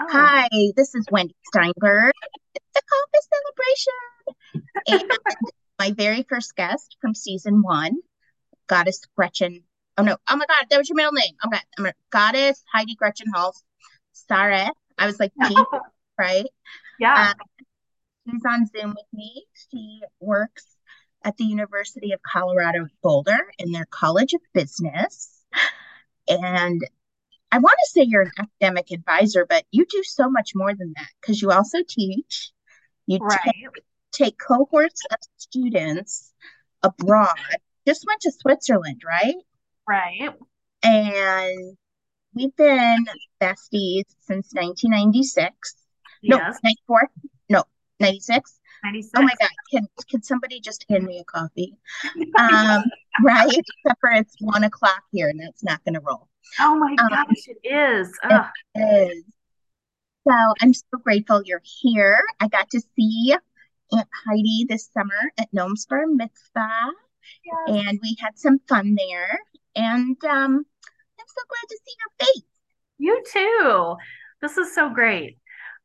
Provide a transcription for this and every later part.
Oh. Hi, this is Wendy Steinberg. It's the coffee celebration. And my very first guest from season one, Goddess Gretchen. Oh no! Oh my God, that was your middle name. Oh my God, Goddess Heidi Gretchen Hall. Sorry, I was like, right? Yeah. She's on Zoom with me. She works at the University of Colorado Boulder in their College of Business, and I want to say you're an academic advisor, but you do so much more than that because you also teach. You take cohorts of students abroad. Just went to Switzerland, right? Right. And we've been besties since 1996. Yes. No, 94? No, 96? 96. Oh my God, can somebody just hand me a coffee? Right? Except for it's 1 o'clock here and that's not going to roll. Oh my gosh, it is. Ugh. It is. So I'm so grateful you're here. I got to see Aunt Heidi this summer at Gnome Spur Mitzvah, and we had some fun there. And I'm so glad to see your face. You too. This is so great.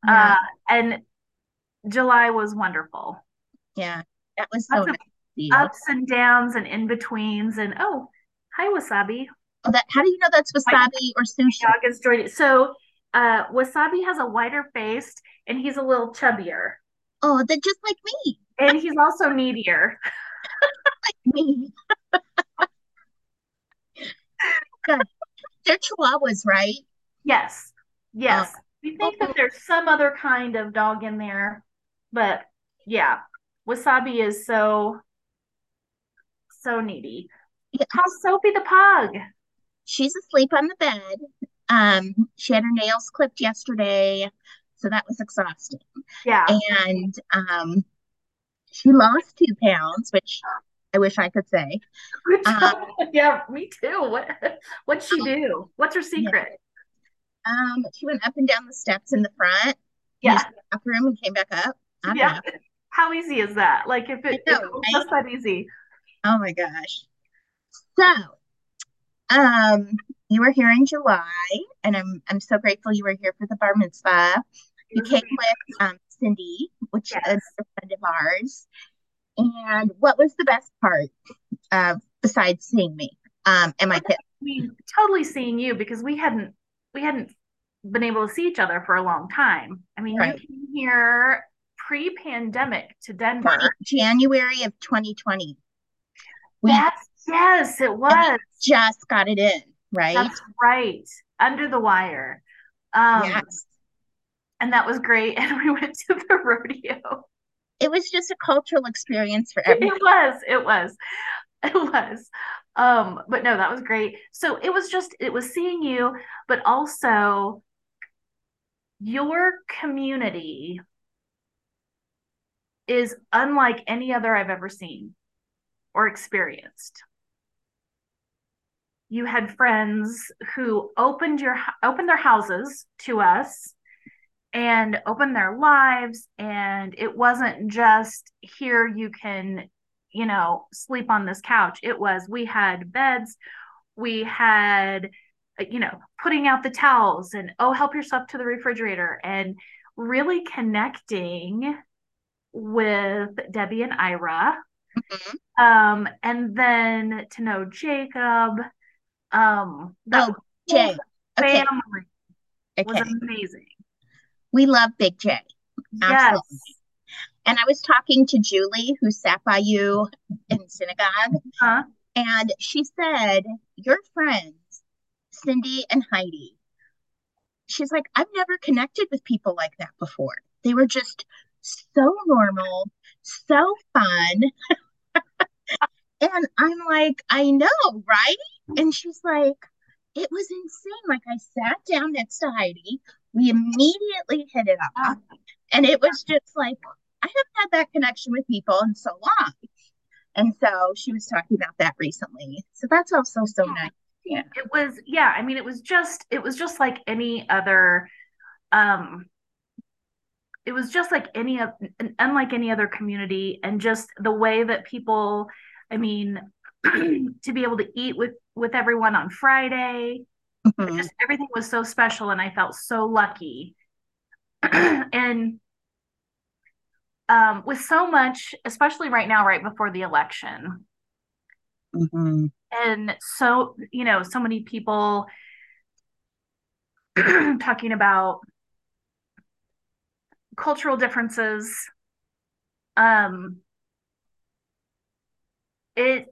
Yeah. And July was wonderful. Yeah, that was so nice. Ups and downs and in-betweens and hi Wasabi. Oh, how do you know that's wasabi or sushi? My dog is joining. So Wasabi has a wider face and he's a little chubbier. Oh, they're just like me. And he's also needier. Like me. Good. They're chihuahuas, right? Yes. Yes. We think that there's some other kind of dog in there. But yeah, Wasabi is so needy. Yeah. How's Sophie the Pug? She's asleep on the bed. She had her nails clipped yesterday, so that was exhausting. Yeah. And she lost 2 pounds, which I wish I could say. Yeah, me too. What'd she do? What's her secret? Yeah. She went up and down the steps in the front. Yeah. Used the bathroom and came back up. I don't know. How easy is that? Like if it was just that easy. Oh my gosh. So you were here in July, and I'm so grateful you were here for the bar mitzvah. You came with Cindy, which is a friend of ours. And what was the best part besides seeing me and my kids? I mean, totally seeing you, because we hadn't been able to see each other for a long time. I mean, you came here pre-pandemic to Denver, January of 2020. Yes, it was. Just got it in, right? That's right. Under the wire. Yes. And that was great. And we went to the rodeo. It was just a cultural experience for everyone. It was. But no, that was great. So it was seeing you, but also your community is unlike any other I've ever seen or experienced. You had friends who opened their houses to us and opened their lives, and it wasn't just here you can, sleep on this couch. It was, we had beds, we had, putting out the towels and help yourself to the refrigerator, and really connecting with Debbie and Ira. Mm-hmm. And then to know Jacob, Jay family was amazing. We love Big Jay. Absolutely. Yes. And I was talking to Julie, who sat by you in synagogue, and she said, your friends, Cindy and Heidi, she's like, I've never connected with people like that before. They were just so normal, so fun. And I'm like, I know, right? And she's like, it was insane. Like, I sat down next to Heidi. We immediately hit it off. And it was just like, I haven't had that connection with people in so long. And so she was talking about that recently. So that's also so nice. Yeah. It was, I mean, it was just like any other, it was just like unlike any other community, and just the way that people, I mean, to be able to eat with everyone on Friday, just everything was so special. And I felt so lucky And with so much, especially right now, right before the election. Mm-hmm. And so, you know, so many people talking about cultural differences. They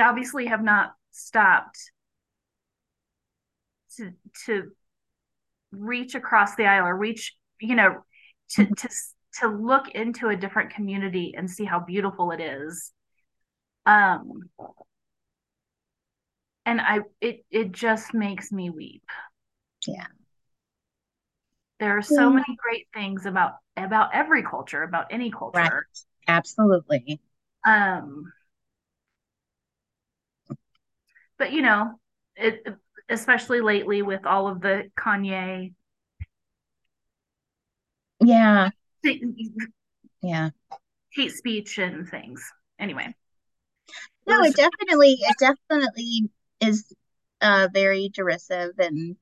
obviously have not stopped to reach across the aisle or reach, you know, to look into a different community and see how beautiful it is. And it just makes me weep. Yeah. There are so many great things about every culture, about any culture. Right. Absolutely. But you know, especially lately with all of the Kanye. Yeah. Yeah. Hate speech and things. Anyway. No, it definitely is very derisive, and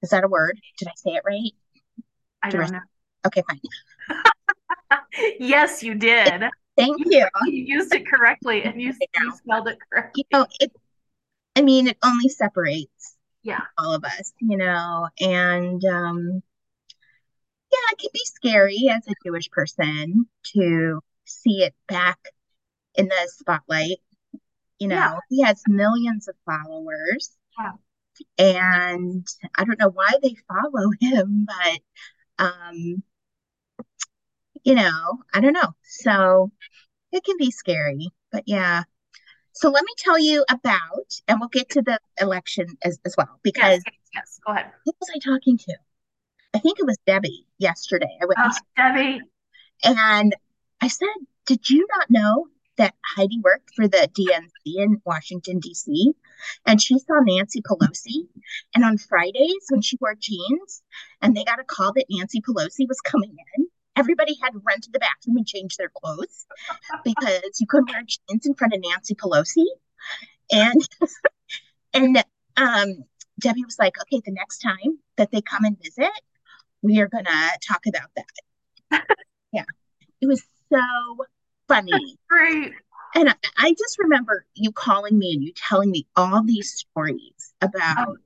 is that a word? Did I say it right? I don't know. Okay, fine. Yes, you did. Thank you. You used it correctly, and you spelled it correctly. You know, it only separates all of us, you know, and it can be scary as a Jewish person to see it back in the spotlight. You know, he has millions of followers, and I don't know why they follow him, but, you know, I don't know. So it can be scary, but yeah. So let me tell you about, and we'll get to the election as well, because yes, go ahead. Who was I talking to? I think it was Debbie yesterday. I went to Debbie, and I said, "Did you not know that Heidi worked for the DNC in Washington, D.C., and she saw Nancy Pelosi? And on Fridays when she wore jeans and they got a call that Nancy Pelosi was coming in, everybody had to run to the bathroom and change their clothes because you couldn't wear jeans in front of Nancy Pelosi." And Debbie was like, "Okay, the next time that they come and visit, we are going to talk about that." Yeah. It was so funny. Great. And I just remember you calling me and you telling me all these stories about,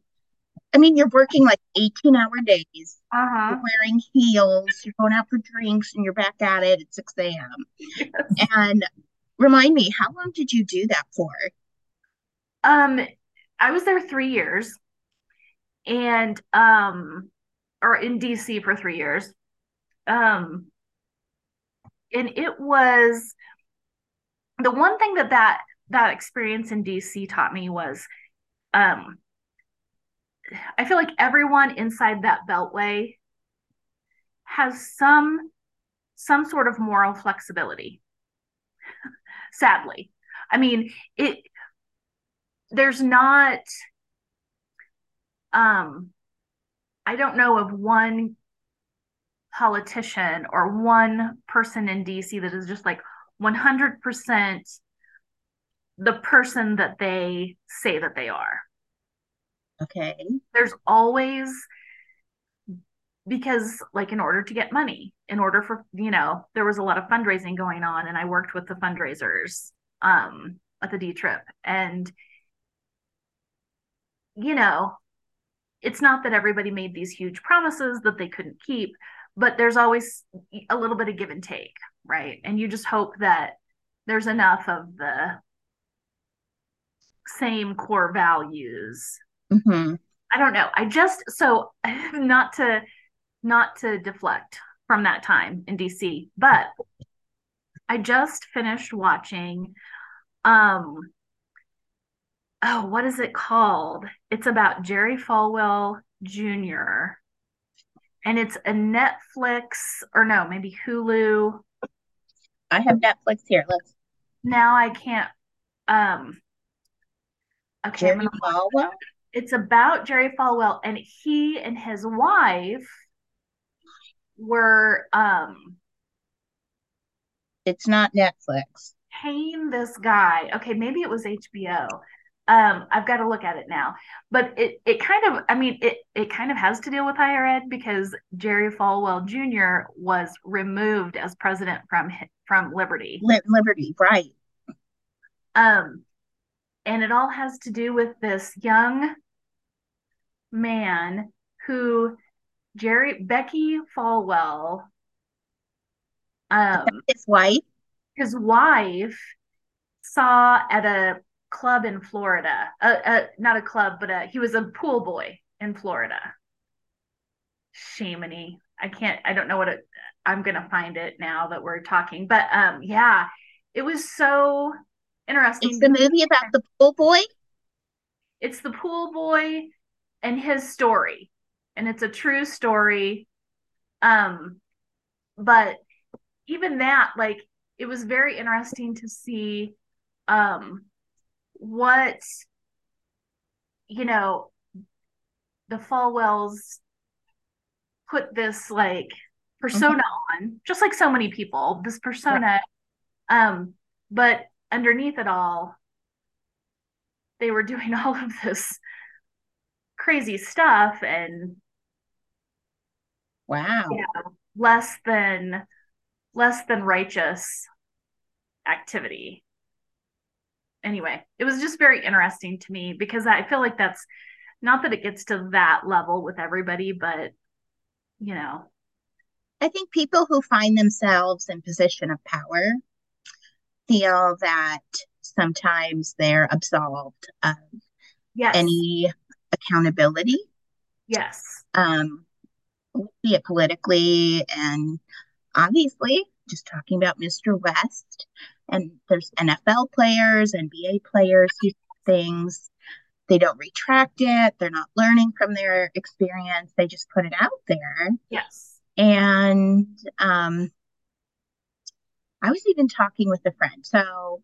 I mean, you're working like 18-hour days, you're wearing heels, you're going out for drinks, and you're back at it at 6 a.m. Yes. And remind me, how long did you do that for? I was there 3 years, and or in DC for 3 years. And it was the one thing that experience in DC taught me was, I feel like everyone inside that beltway has some sort of moral flexibility. Sadly, I mean, there's not, I don't know of one politician or one person in DC that is just like 100% the person that they say that they are. Okay. There's always, because like in order to get money, in order for, you know, there was a lot of fundraising going on, and I worked with the fundraisers at the D-trip, and you know, it's not that everybody made these huge promises that they couldn't keep, but there's always a little bit of give and take, right? And you just hope that there's enough of the same core values. Mm-hmm. I don't know. Not to deflect from that time in DC, but I just finished watching, what is it called? It's about Jerry Falwell Jr., and it's a Netflix, or no, maybe Hulu. I have Netflix here. Now I can't. Okay, Jerry Falwell? It's about Jerry Falwell, and he and his wife were. It's not Netflix. Paying this guy. Okay, maybe it was HBO. I've got to look at it now, but it kind of has to deal with higher ed because Jerry Falwell Jr. was removed as president from Liberty. Liberty, right. And it all has to do with this young man who Becky Falwell, his wife saw at a club in Florida, not a club, but he was a pool boy in Florida. Chamonix. I don't know what I'm going to find it now that we're talking, but yeah, it was so interesting. It's the movie about the pool boy. It's the pool boy and his story, and it's a true story. But even that, like, it was very interesting to see, what, you know, the Falwells put this like persona on, just like so many people, this persona, right. But underneath it all, they were doing all of this crazy stuff and wow, you know, less than righteous activity. Anyway, it was just very interesting to me because I feel like that's not that it gets to that level with everybody, but, you know. I think people who find themselves in position of power feel that sometimes they're absolved of any accountability. Yes. Be it politically and obviously just talking about Mr. West. And there's NFL players, NBA players who do things. They don't retract it. They're not learning from their experience. They just put it out there. Yes. And I was even talking with a friend. So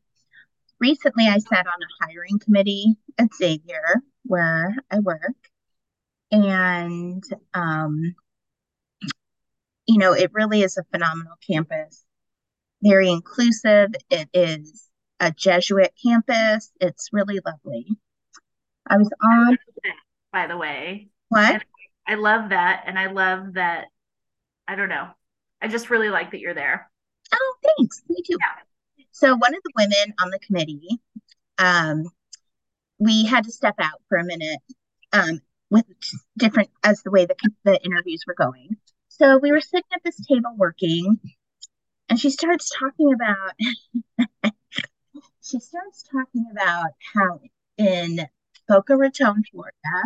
recently I sat on a hiring committee at Xavier where I work. And, you know, it really is a phenomenal campus. Very inclusive. It is a Jesuit campus. It's really lovely. I was on. By the way. What? And I love that. And I love that. I don't know. I just really like that you're there. Oh, thanks. Me too. Yeah. So one of the women on the committee, we had to step out for a minute with different as the way the interviews were going. So we were sitting at this table working. And she starts talking about how in Boca Raton, Florida,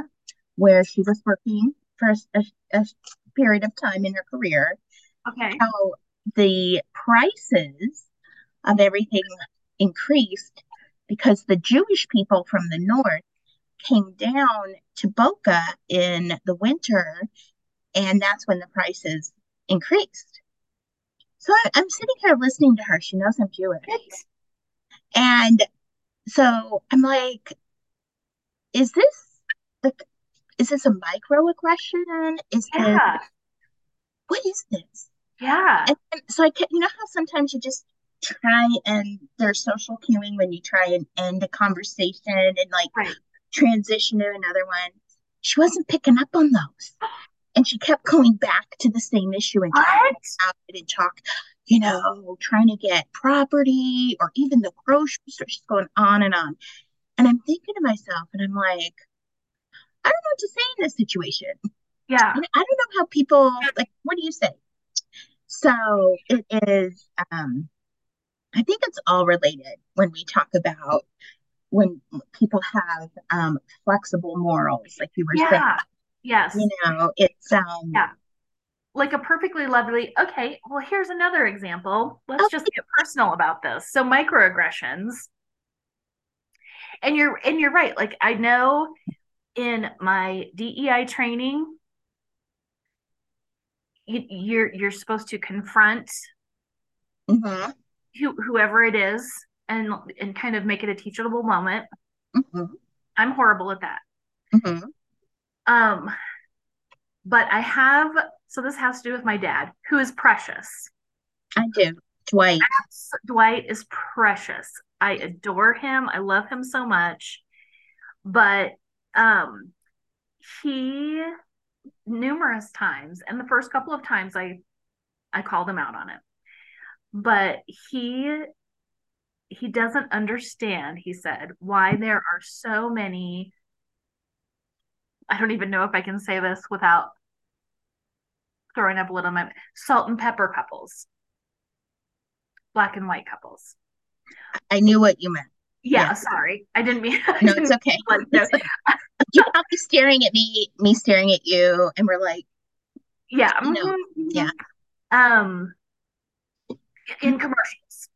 where she was working for a period of time in her career, how the prices of everything increased because the Jewish people from the north came down to Boca in the winter, and that's when the prices increased. So I'm sitting here listening to her. She knows I'm Jewish. And so I'm like, is this a microaggression? What is this? Yeah. And so you know how sometimes you just try and there's social cueing when you try and end a conversation and transition to another one. She wasn't picking up on those. And she kept going back to the same issue and talking about it and you know, trying to get property or even the grocery store. She's going on and on. And I'm thinking to myself, and I'm like, I don't know what to say in this situation. Yeah. And I don't know how people, what do you say? So it is, I think it's all related when we talk about when people have flexible morals, like you were saying. Yes. You know, it's like a perfectly lovely. Okay, well, here's another example. Let's just get personal about this. So microaggressions. And you're right. Like I know in my DEI training, you're supposed to confront whoever it is and kind of make it a teachable moment. Mm-hmm. I'm horrible at that. Mm-hmm. But I have, so this has to do with my dad, who is precious. I do. Dwight. Dwight is precious. I adore him. I love him so much. But he numerous times, and the first couple of times I called him out on it, but he doesn't understand, he said, why there are so many, I don't even know if I can say this without throwing up a little moment, salt and pepper couples, black and white couples. I knew what you meant. Yeah, yes. Sorry. I didn't mean. No, it's okay. You're probably staring at me staring at you, and we're like, yeah, you know, yeah. In commercials.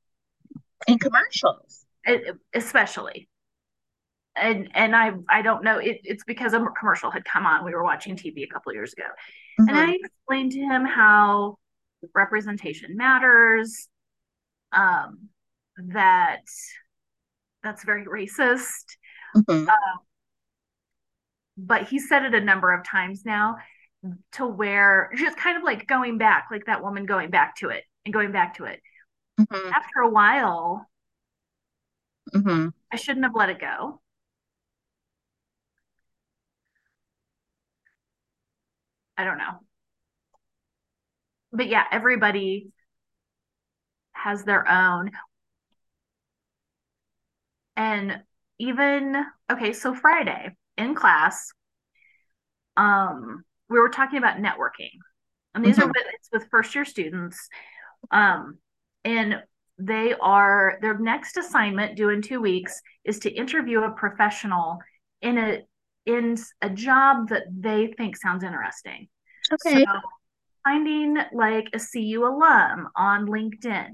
In commercials, especially. And I don't know, it's because a commercial had come on. We were watching TV a couple of years ago. Mm-hmm. And I explained to him how representation matters, that's very racist. Mm-hmm. But he said it a number of times now, to where just kind of like going back, like that woman going back to it and going back to it. Mm-hmm. After a while, mm-hmm. I shouldn't have let it go. I don't know. But yeah, everybody has their own. And even, okay, so Friday in class, we were talking about networking. And these mm-hmm. It's with first-year students. And their next assignment due in 2 weeks is to interview a professional in a job that they think sounds interesting. Okay. So finding like a CU alum on LinkedIn,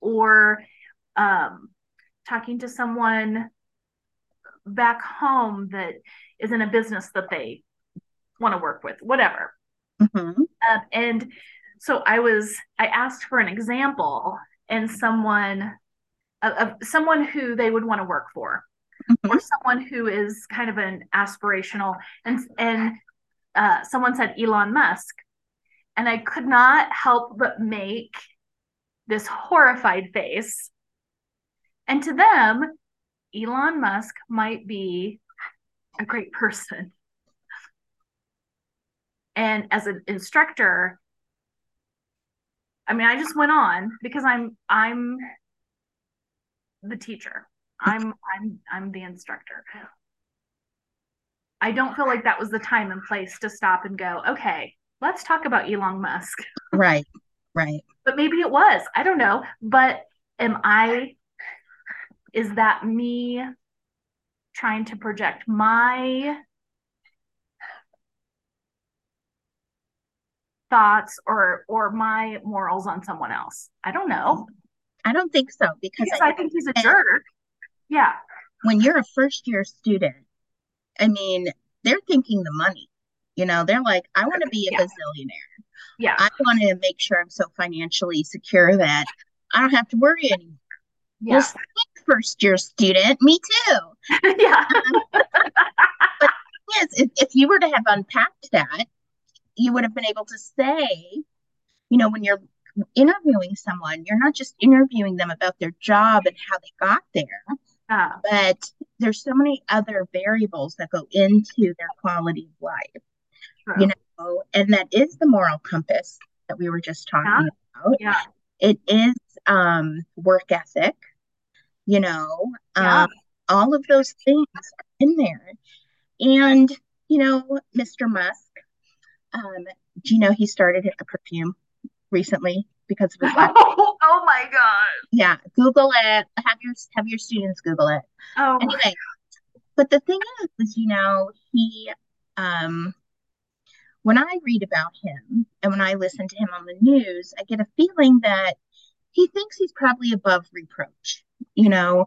or talking to someone back home that is in a business that they want to work with, whatever. Mm-hmm. And so I asked for an example, and someone who they would want to work for, mm-hmm. or someone who is kind of an aspirational, and someone said Elon Musk, and I could not help but make this horrified face. And to them, Elon Musk might be a great person. And as an instructor, I mean, I just went on because I'm the teacher. I'm the instructor. I don't feel like that was the time and place to stop and go, okay, let's talk about Elon Musk. Right. Right. But maybe it was, I don't know. But is that me trying to project my thoughts or my morals on someone else? I don't know. I don't think so, because I think he's a jerk. Yeah. When you're a first year student, I mean, they're thinking the money. You know, they're like, I want to be a gazillionaire. Yeah. I want to make sure I'm so financially secure that I don't have to worry anymore. Yeah. Well, first year student, me too. Yeah. But yes, if you were to have unpacked that, you would have been able to say, you know, when you're interviewing someone, you're not just interviewing them about their job and how they got there, but there's so many other variables that go into their quality of life. True. You know, and that is the moral compass that we were just talking about. Yeah. It is work ethic. You know, all of those things are in there. And, you know, Mr. Musk, do you know he started a perfume recently because of his life? Oh my God. Yeah. Google it. Have your students Google it. Oh. Anyway, but the thing is, you know, he, when I read about him and when I listen to him on the news, I get a feeling that he thinks he's probably above reproach, you know,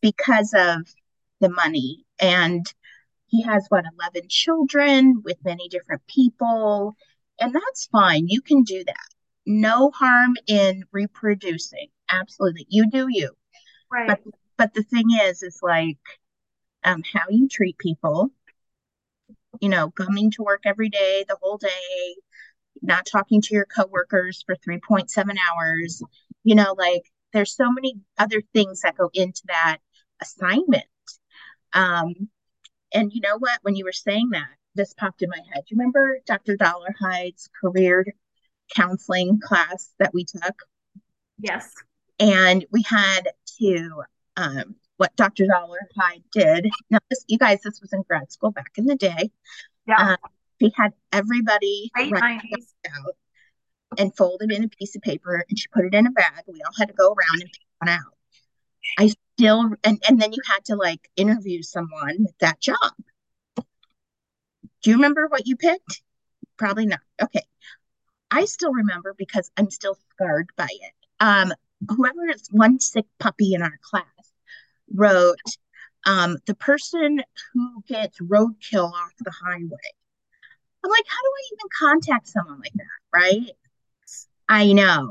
because of the money. And he has, 11 children with many different people. And that's fine. You can do that. No harm in reproducing. Absolutely. You do you. Right. But the thing is like how you treat people, you know, coming to work every day, the whole day, not talking to your coworkers for 3.7 hours, you know, like, there's so many other things that go into that assignment. And you know what? When you were saying that, this popped in my head. You remember Dr. Dollar Hyde's career counseling class that we took? Yes. And we had to, what Dr. Dollar Hyde did. Now, this was in grad school back in the day. Yeah. She had everybody write out and fold it in a piece of paper, and she put it in a bag. We all had to go around and pick one out. I still, and then you had to like interview someone with that job. Do you remember what you picked? Probably not. Okay. I still remember because I'm still scarred by it. Whoever is one sick puppy in our class wrote, the person who gets roadkill off the highway. I'm like, how do I even contact someone like that? Right. I know.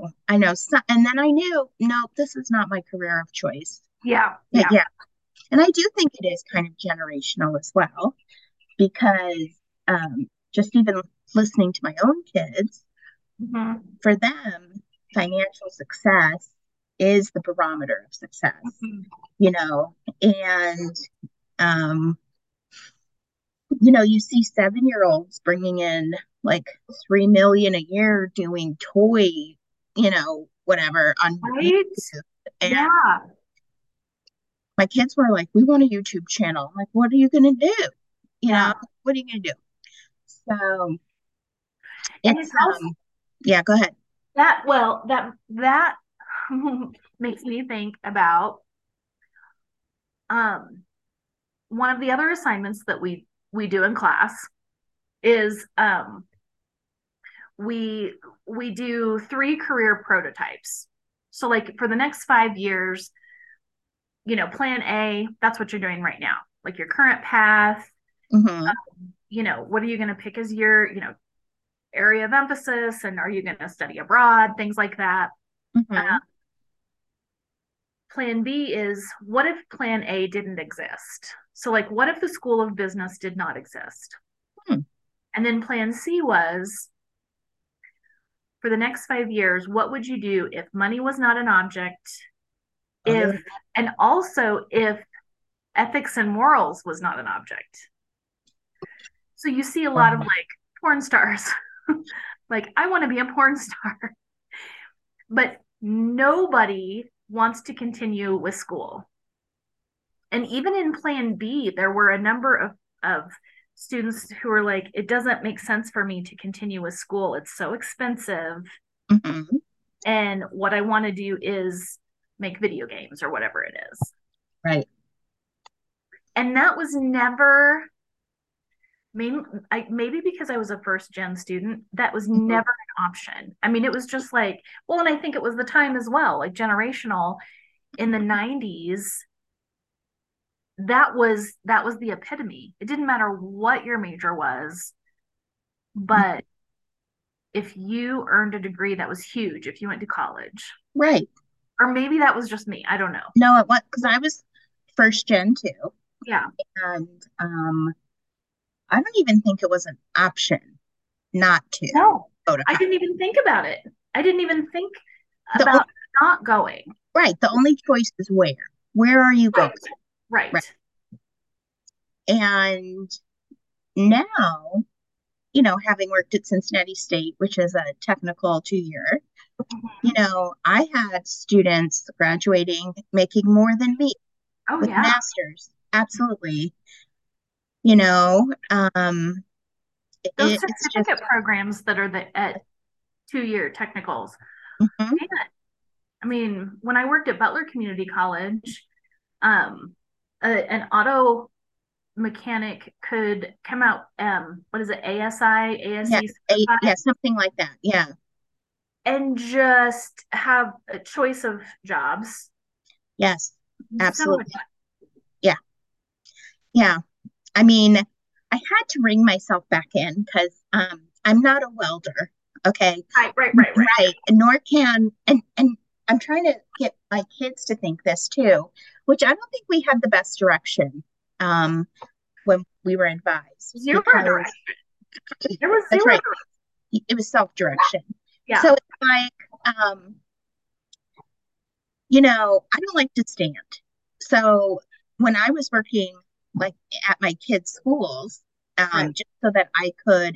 So, and then I knew, no, this is not my career of choice. Yeah. And I do think it is kind of generational as well, because just even listening to my own kids, mm-hmm. for them, financial success is the barometer of success, mm-hmm. you know, and, you know, you see 7-year-olds bringing in like $3 million a year doing toy, you know, whatever on YouTube. And yeah. My kids were like, we want a YouTube channel. I'm like, what are you going to do? You know, what are you going to do? So it's, also, yeah, go ahead. That makes me think about, one of the other assignments that we do in class is, we do 3 career prototypes. So like for the next 5 years, you know, plan A, that's what you're doing right now. Like your current path, mm-hmm. You know, what are you going to pick as your, you know, area of emphasis, and are you going to study abroad, things like that. Mm-hmm. Plan B is, what if plan A didn't exist? So like, what if the School of Business did not exist? Hmm. And then plan C was, for the next 5 years, what would you do if money was not an object? And also if ethics and morals was not an object. So you see a lot of like porn stars, like I want to be a porn star, but nobody wants to continue with school. And even in plan B, there were a number of students who were like, it doesn't make sense for me to continue with school. It's so expensive. Mm-hmm. And what I want to do is make video games or whatever it is. Right. And that was never, maybe because I was a first gen student, that was mm-hmm. never an option. I mean, it was just like, well, and I think it was the time as well, like generational in the 90s. That was the epitome. It didn't matter what your major was, but if you earned a degree, that was huge if you went to college. Right. Or maybe that was just me. I don't know. No, it was, because I was first gen too. Yeah. And I don't even think it was an option not to. No, I didn't even think about it. I didn't even think about not going. Right. The only choice is where. Where are you going? Right. And now, you know, having worked at Cincinnati State, which is a technical 2-year, mm-hmm. you know, I had students graduating, making more than me with masters. Absolutely. You know, those certificate programs that are at 2-year technicals. Mm-hmm. Man, I mean, when I worked at Butler Community College, an auto mechanic could come out, what is it, ASI, ASC? Yeah, something like that, yeah. And just have a choice of jobs. Yes, absolutely. So yeah. I mean, I had to ring myself back in because I'm not a welder, okay? Right. Nor can, and I'm trying to get my kids to think this too, which I don't think we had the best direction when we were advised. Zero direction. There was zero direction. It was self-direction. Yeah. So it's like, you know, I don't like to stand. So when I was working like at my kids' schools, just so that I could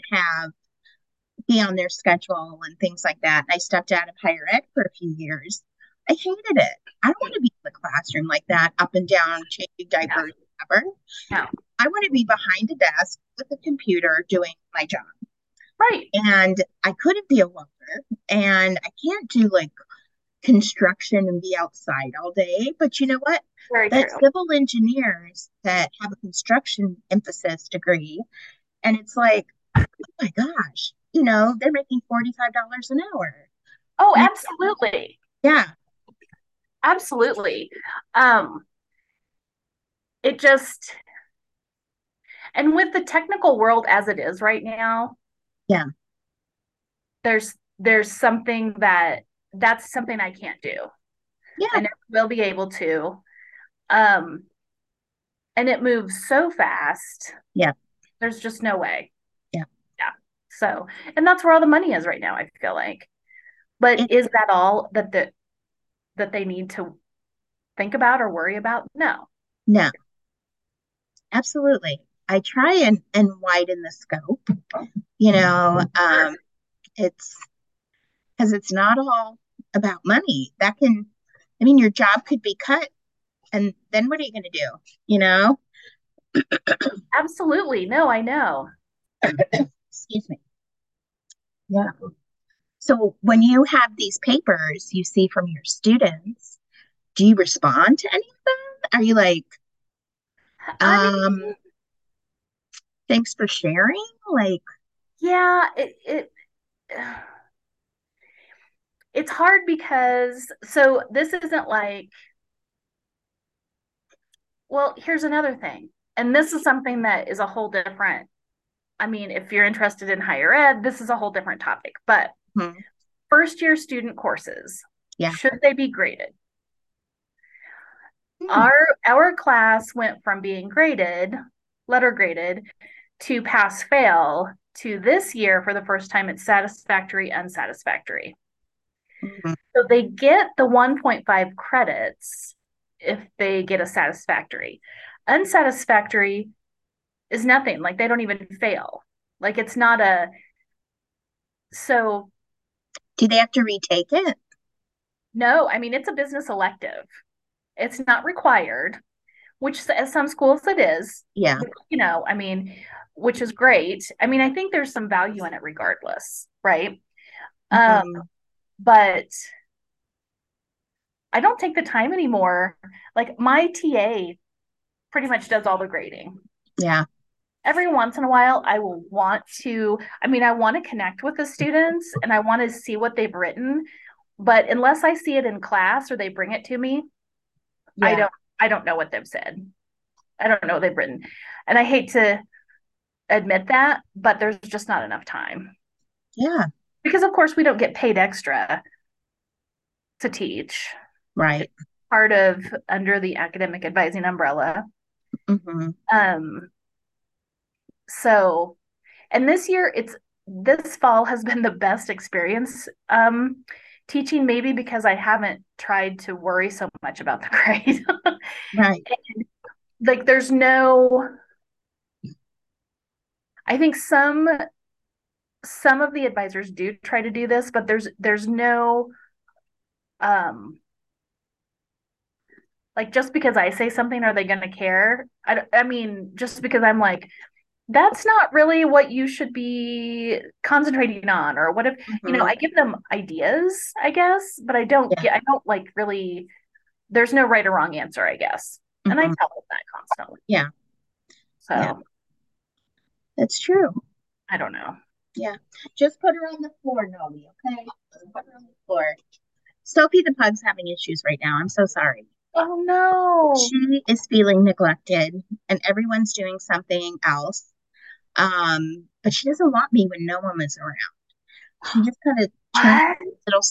be on their schedule and things like that. I stepped out of higher ed for a few years. I hated it. I don't want to be in the classroom like that, up and down, changing diapers, whatever. No. I want to be behind a desk with a computer doing my job. Right. And I couldn't be a welder, and I can't do like construction and be outside all day. But you know what? Civil engineers that have a construction emphasis degree, and it's like, oh my gosh, you know, they're making $45 an hour. Oh, absolutely. Yeah. Absolutely. It just, and with the technical world as it is right now, yeah, there's something that's something I can't do. Yeah. I never will be able to. And it moves so fast. Yeah. There's just no way. Yeah. Yeah. So, and that's where all the money is right now, I feel like. But is that all that they need to think about or worry about? No. No. Absolutely. I try and widen the scope, you know, it's because it's not all about money. That can, I mean, your job could be cut, and then what are you going to do? You know? Absolutely. No, I know. Excuse me. Yeah. So when you have these papers you see from your students, do you respond to any of them? Are you like, thanks for sharing? Like, yeah, it's hard because, so this isn't like, well, here's another thing. And this is something that is a whole different, I mean, if you're interested in higher ed, this is a whole different topic, but first year student courses, should they be graded? Our class went from being graded, letter graded, to pass fail, to this year for the first time it's satisfactory, unsatisfactory. So they get the 1.5 credits if they get a satisfactory. Unsatisfactory is nothing. Like, they don't even fail. Like, it's not a, so. Do they have to retake it? No, I mean, it's a business elective. It's not required, which at some schools it is. Yeah. You know, I mean, which is great. I mean, I think there's some value in it regardless, right? But I don't take the time anymore. Like, my TA pretty much does all the grading. Yeah. Every once in a while, I will want to, I mean, I want to connect with the students and I want to see what they've written, but unless I see it in class or they bring it to me, I don't know what they've said. I don't know what they've written. And I hate to admit that, but there's just not enough time. Yeah. Because of course we don't get paid extra to teach. Right. It's part of under the academic advising umbrella. So, and this year this fall has been the best experience teaching, maybe because I haven't tried to worry so much about the grade. Right. And, like, there's no, I think some of the advisors do try to do this, but there's no, like, just because I say something, are they going to care? I mean, just because I'm like, that's not really what you should be concentrating on, or what if, you know, I give them ideas, I guess, but I don't, I don't like really, there's no right or wrong answer, I guess. And I tell them that constantly. Yeah. So. Yeah. That's true. I don't know. Yeah. Just put her on the floor, Nomi, okay? Put her on the floor. Sophie the Pug's having issues right now. I'm so sorry. Oh, no. She is feeling neglected and everyone's doing something else. But she doesn't want me when no one is around. She just kind of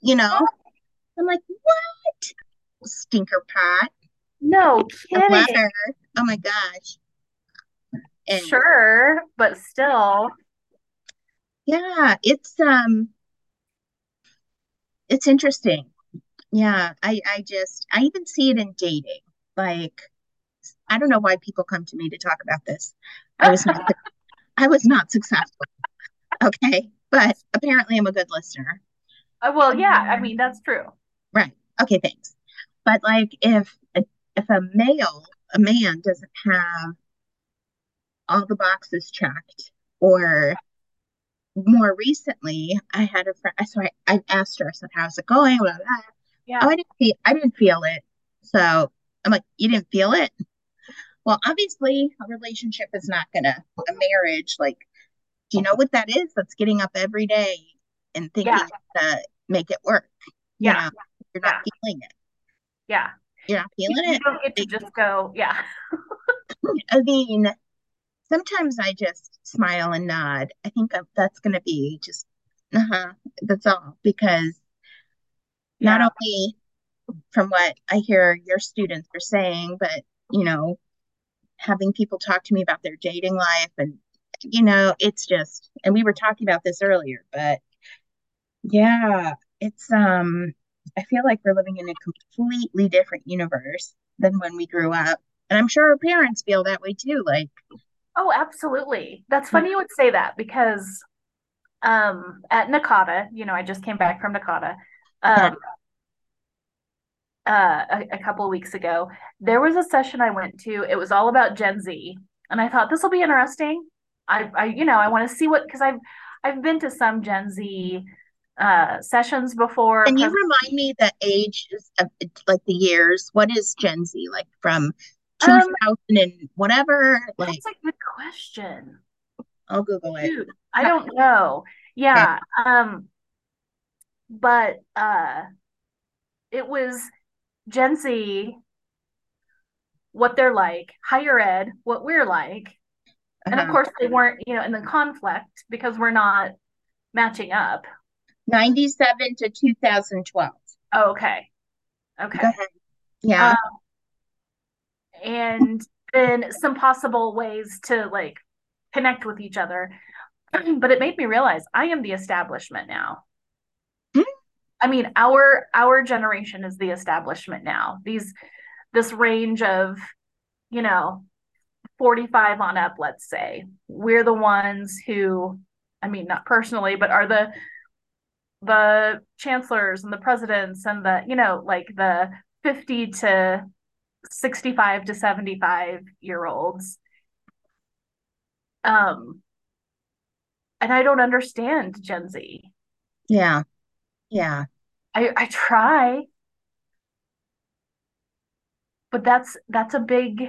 you know? I'm like, what? Stinker pot. No kidding. Oh, my gosh. And sure, but still. Yeah, it's interesting. Yeah, I even see it in dating. Like, I don't know why people come to me to talk about this. I was not successful. Okay. But apparently I'm a good listener. Well, yeah, I mean, that's true. Right. Okay. Thanks. But like if a man doesn't have all the boxes checked, or more recently I had a friend, so I asked her, I said, how's it going? Blah, blah, blah. Yeah. Oh, I didn't feel it. So I'm like, you didn't feel it? Well, obviously a relationship is not gonna, a marriage, like, do you know what that is? That's getting up every day and thinking to make it work. Yeah. You know? You're not feeling it. Yeah. You're not feeling it. You don't get to just go, yeah. I mean, sometimes I just smile and nod. I think that's going to be just, that's all. Because not only from what I hear your students are saying, but, you know, having people talk to me about their dating life and, you know, it's just, and we were talking about this earlier, but yeah, it's, I feel like we're living in a completely different universe than when we grew up. And I'm sure our parents feel that way too. Like, oh, absolutely. That's funny you would say that, because at Nakata, you know, I just came back from Nakata a couple of weeks ago. There was a session I went to. It was all about Gen Z. And I thought, this will be interesting. I want to see what, because I've been to some Gen Z sessions before. Can you remind me the age, like the years? What is Gen Z, like from 2000 and whatever? That's like the question. I'll Google it. Dude, I don't know. Yeah. Okay. But it was Gen Z, what they're like, higher ed, what we're like. And of course they weren't, you know, in the conflict because we're not matching up. 97 to 2012. Oh, okay. Okay. Yeah. And then some possible ways to like connect with each other. But it made me realize I am the establishment now. I mean, our generation is the establishment now. This range of, you know, 45 on up, let's say, we're the ones who, I mean, not personally, but are the chancellors and the presidents and the, you know, like the 50 to 65 to 75 year olds. And I don't understand Gen Z. Yeah. Yeah. I try, but that's a big,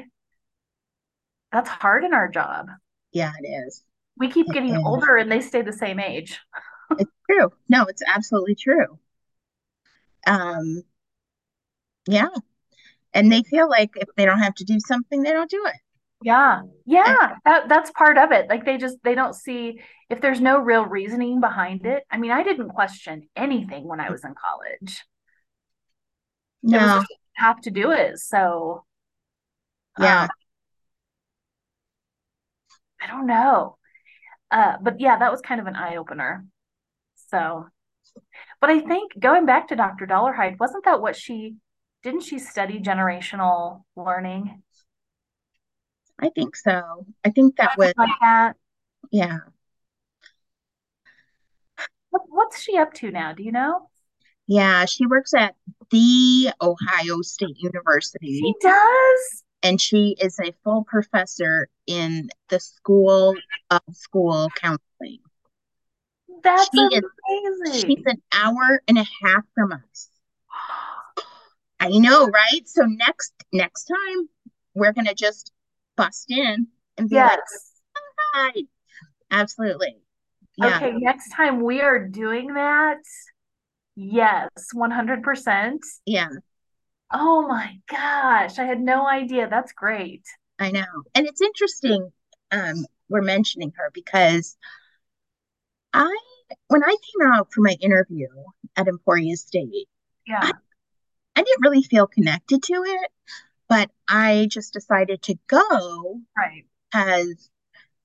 that's hard in our job. Yeah, it is. We keep getting older and they stay the same age. It's true. No, it's absolutely true. Yeah. And they feel like if they don't have to do something, they don't do it. Yeah. Yeah. That's part of it. Like they don't see if there's no real reasoning behind it. I mean, I didn't question anything when I was in college. No. It was just, you have to do it. So. Yeah. I don't know. But yeah, that was kind of an eye opener. So, but I think going back to Dr. Dollar Hyde, wasn't that what didn't she study generational learning? I think so. I think that was like that. Yeah. What's she up to now? Do you know? Yeah, she works at The Ohio State University. She does. And she is a full professor in the School of School Counseling. That's amazing. She's an hour and a half from us. I know, right? So next time, we're going to just bust in and be like, oh, hi. Absolutely. Yeah. Okay, next time we are doing that. Yes, 100%. Yeah. Oh my gosh, I had no idea. That's great. I know. And it's interesting we're mentioning her because when I came out for my interview at Emporia State, I didn't really feel connected to it, but I just decided to go as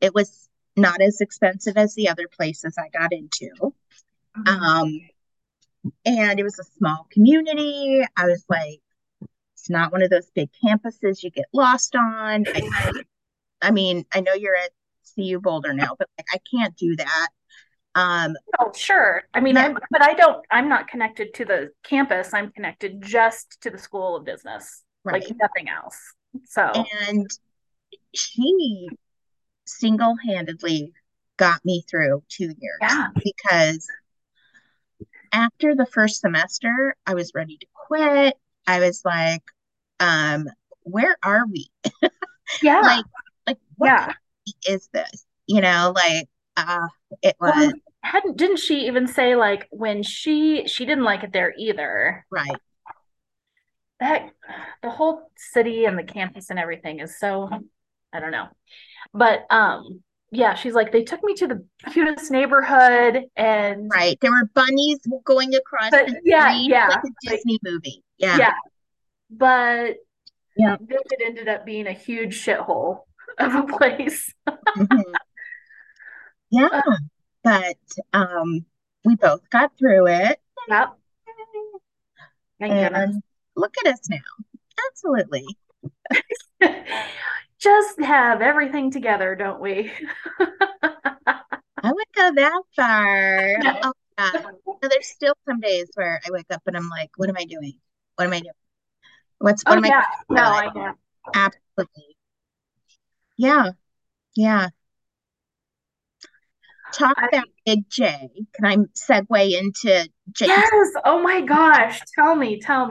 it was not as expensive as the other places I got into. Mm-hmm. And it was a small community. I was like, It's not one of those big campuses you get lost on. I mean, I know you're at CU Boulder now, but like, I can't do that. Oh, sure. I mean, yeah. I'm not connected to the campus. I'm connected just to the School of Business, right. Like nothing else. So, and she single-handedly got me through 2 years, yeah. Because after the first semester, I was ready to quit. I was like, where are we? Yeah. like what yeah. is this? You know, like, it was. Well, didn't she even say, like, when she didn't like it there either? Right. That the whole city and the campus and everything is so, I don't know. But yeah, she's like, they took me to the cutest neighborhood, and right, there were bunnies going across the street, yeah, like a Disney movie. Yeah. Yeah. But yeah, then it ended up being a huge shithole of a place. Mm-hmm. Yeah. But we both got through it. Yep. And look at us now. Absolutely. Just have everything together, don't we? I would go that far. Oh, God. No, there's still some days where I wake up and I'm like, what am I doing? What am I doing? What am yeah. I doing? No, I know. Absolutely. Yeah. Yeah. Talk about Big J. Can I segue into J? Yes. Oh my gosh. Tell me. So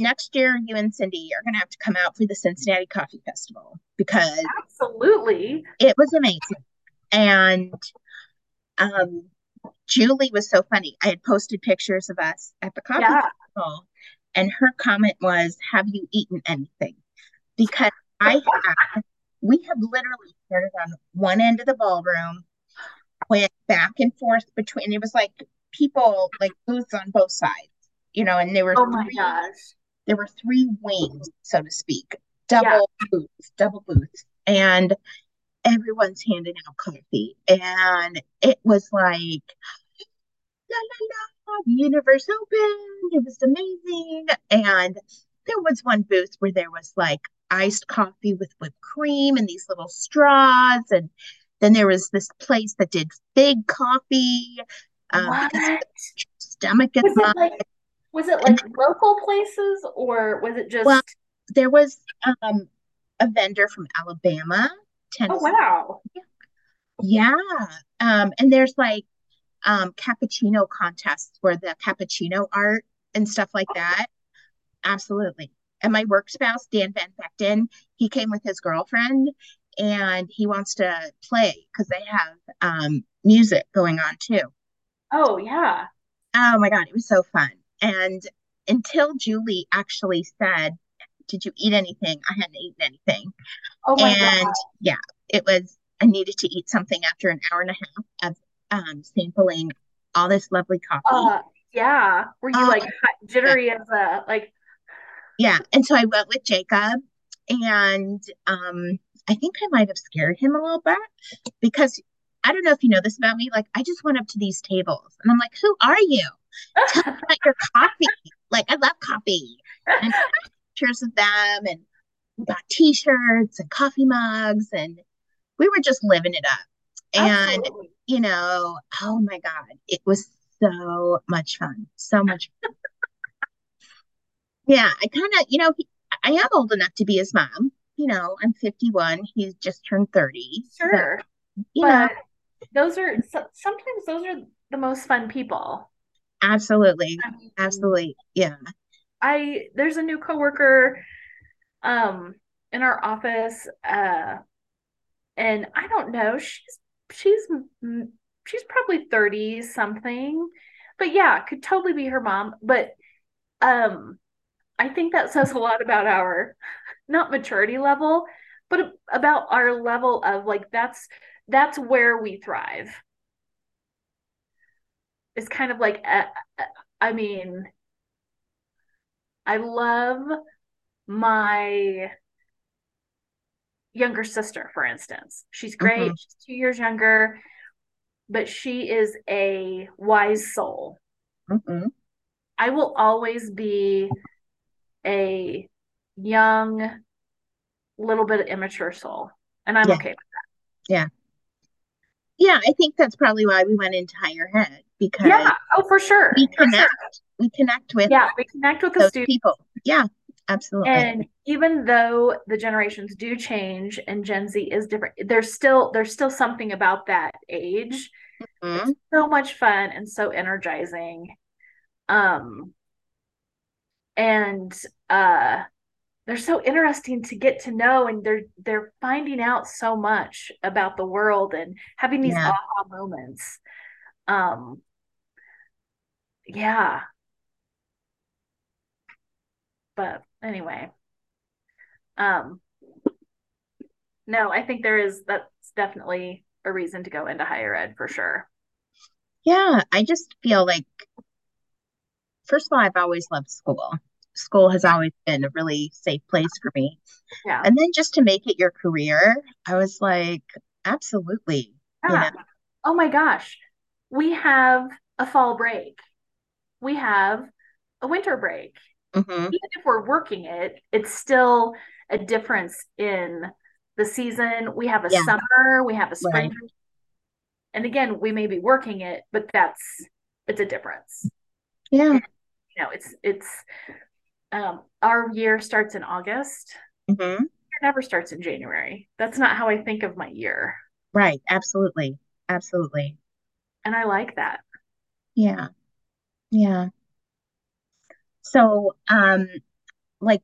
next year, you and Cindy are going to have to come out for the Cincinnati Coffee Festival, because absolutely, it was amazing. And Julie was so funny. I had posted pictures of us at the coffee festival, and her comment was, "Have you eaten anything?" Because we have literally started on one end of the ballroom, went back and forth between, it was like people, like booths on both sides, you know, and there were three wings, so to speak, double booths, and everyone's handing out coffee. And it was like, la, la, la, the universe opened. It was amazing. And there was one booth where there was like iced coffee with whipped cream and these little straws, and then there was this place that did fig coffee. Stomach is not. Was it local places, or was it just? Well, there was a vendor from Alabama, Tennessee. Oh wow! Yeah. And there's like cappuccino contests where the cappuccino art and stuff like that. Absolutely. And my work spouse, Dan Van Fecten, he came with his girlfriend, and he wants to play because they have music going on too. Oh, yeah. Oh, my God. It was so fun. And until Julie actually said, did you eat anything? I hadn't eaten anything. Oh, my God. And yeah, it was, I needed to eat something after an hour and a half of sampling all this lovely coffee. Yeah. Were you like jittery as a, like, yeah. And so I went with Jacob, and I think I might have scared him a little bit, because I don't know if you know this about me. Like, I just went up to these tables and I'm like, who are you? Tell me about your coffee. Like, I love coffee. And I took pictures of them, and we got t-shirts and coffee mugs, and we were just living it up. And, absolutely. You know, oh my God, it was so much fun. So much fun. Yeah, I kind of, you know, I am old enough to be his mom. You know, I'm 51. He's just turned 30. Sure. So, you know. Sometimes those are the most fun people. Absolutely. I mean, absolutely. Yeah. There's a new coworker in our office. And I don't know, she's probably 30 something, but yeah, could totally be her mom. But, I think that says a lot about our, not maturity level, but about our level of like, that's where we thrive. It's kind of like, I mean, I love my younger sister, for instance. She's great. Mm-hmm. She's 2 years younger, but she is a wise soul. Mm-hmm. I will always be a young, little bit of immature soul. And I'm okay with that. Yeah. Yeah, I think that's probably why we went into higher ed, because for sure. We connect with those the people. Yeah, absolutely. And even though the generations do change and Gen Z is different, there's still something about that age. Mm-hmm. It's so much fun and so energizing. They're so interesting to get to know, and they're finding out so much about the world and having these aha moments. But anyway, no, I think that's definitely a reason to go into higher ed for sure. Yeah. I just feel like, first of all, I've always loved school. School has always been a really safe place for me. Yeah. And then just to make it your career, I was like, absolutely. Yeah. You know? Oh my gosh. We have a fall break. We have a winter break. Mm-hmm. Even if we're working it's still a difference in the season. We have a summer, we have a spring. Right. And again, we may be working it, but it's a difference. Yeah. And, you know, our year starts in August. Mm-hmm. It never starts in January. That's not how I think of my year. Right. Absolutely. Absolutely. And I like that. Yeah. Yeah. So, like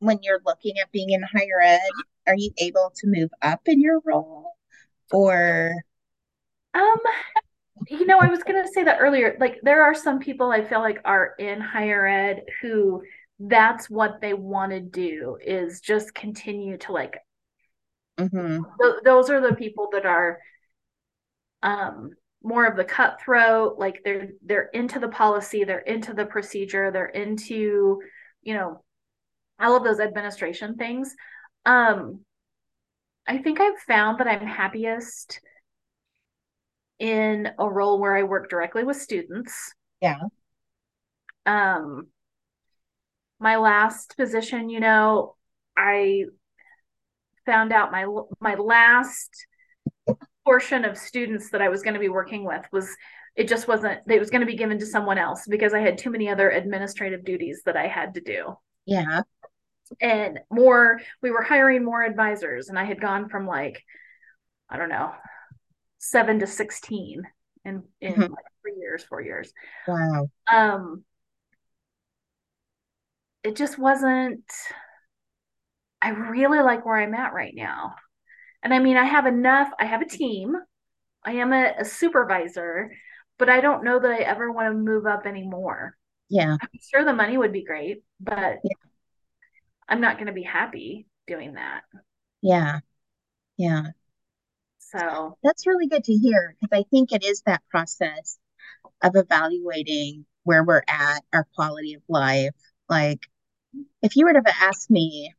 when you're looking at being in higher ed, are you able to move up in your role or? You know, I was going to say that earlier, like there are some people I feel like are in higher ed who that's what they want to do is just continue to like, mm-hmm. Those are the people that are more of the cutthroat, like they're into the policy, they're into the procedure, they're into, you know, all of those administration things. I think I've found that I'm happiest in a role where I work directly with students. Yeah. My last position, you know, I found out my last portion of students that I was going to be working with it was going to be given to someone else because I had too many other administrative duties that I had to do. Yeah. And we were hiring more advisors, and I had gone from like, I don't know, 7 to 16 in mm-hmm. like 4 years. Wow. It just wasn't, I really like where I'm at right now. And I mean, I have a team, I am a supervisor, but I don't know that I ever want to move up anymore. Yeah. I'm sure the money would be great, but I'm not going to be happy doing that. Yeah. Yeah. So that's really good to hear, because I think it is that process of evaluating where we're at, our quality of life. Like if you would have asked me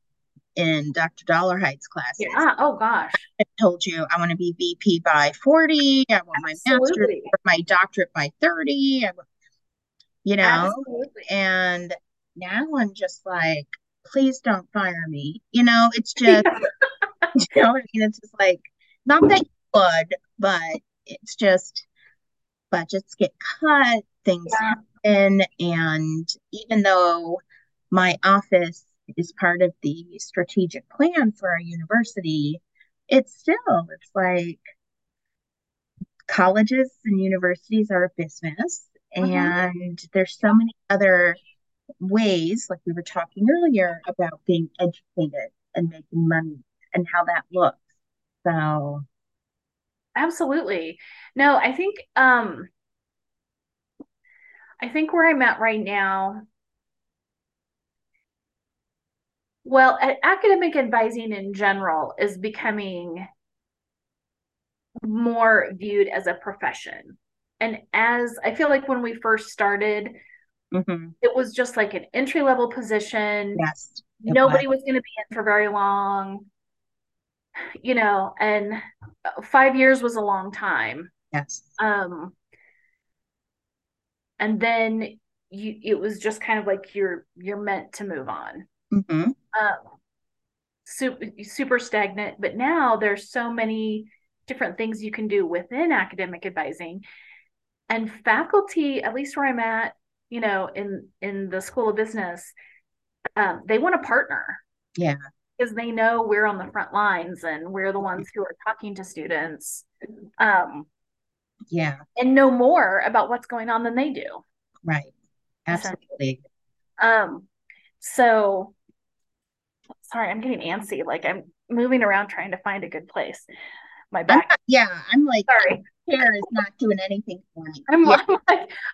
in Dr. Dollar Hyde's classes, oh gosh, I told you I want to be VP by 40. I want my doctorate by 30. You know, absolutely. And now I'm just like, please don't fire me. You know, it's just, you know what I mean? It's just like, not that you would, but it's just budgets get cut, things happen. And even though my office is part of the strategic plan for our university, it's like colleges and universities are a business. Mm-hmm. And there's so many other ways, like we were talking earlier, about being educated and making money and how that looks. So absolutely. No, I think where I'm at right now, well, academic advising in general is becoming more viewed as a profession. And as I feel like when we first started, mm-hmm. it was just like an entry-level position. Yes, nobody was going to be in for very long. You know, and 5 years was a long time. Yes. And then it was just kind of like you're meant to move on. Mm-hmm. Super stagnant. But now there's so many different things you can do within academic advising, and faculty, at least where I'm at, you know, in the School of Business, they want a partner. Yeah. Because they know we're on the front lines and we're the ones who are talking to students. Yeah. And know more about what's going on than they do. Right. Absolutely. So sorry, I'm getting antsy. Like I'm moving around trying to find a good place. My back. I'm like, sorry, hair is not doing anything for me. I'm like,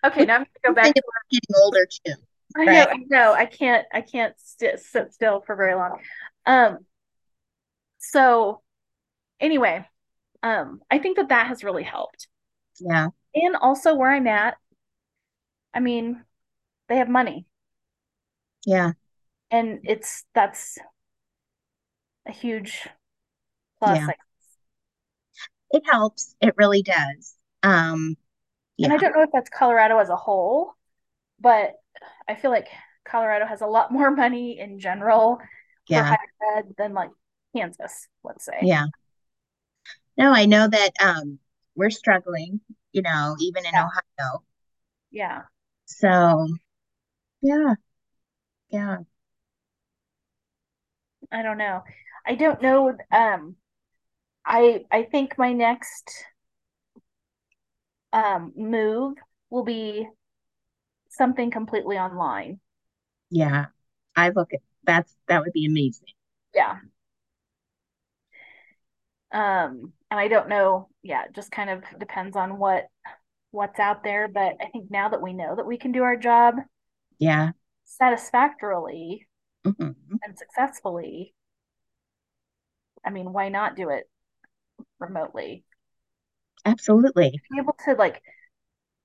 okay, now I'm gonna go back. Getting older too. Right? I know. I can't sit still for very long. So anyway, I think that has really helped. Yeah. And also where I'm at, I mean, they have money. Yeah. And that's a huge plus. Yeah. It helps. It really does. Yeah. And I don't know if that's Colorado as a whole, but I feel like Colorado has a lot more money in general for higher ed than like Kansas, let's say. Yeah. No, I know that we're struggling, you know, even in Ohio. Yeah. So, yeah. Yeah. I don't know. I don't know. I think my next move will be something completely online. Yeah. I look at that would be amazing. Yeah. And I don't know. Yeah. It just kind of depends on what's out there. But I think now that we know that we can do our job. Yeah. Satisfactorily and successfully. I mean, why not do it remotely? Absolutely. Be able to, like,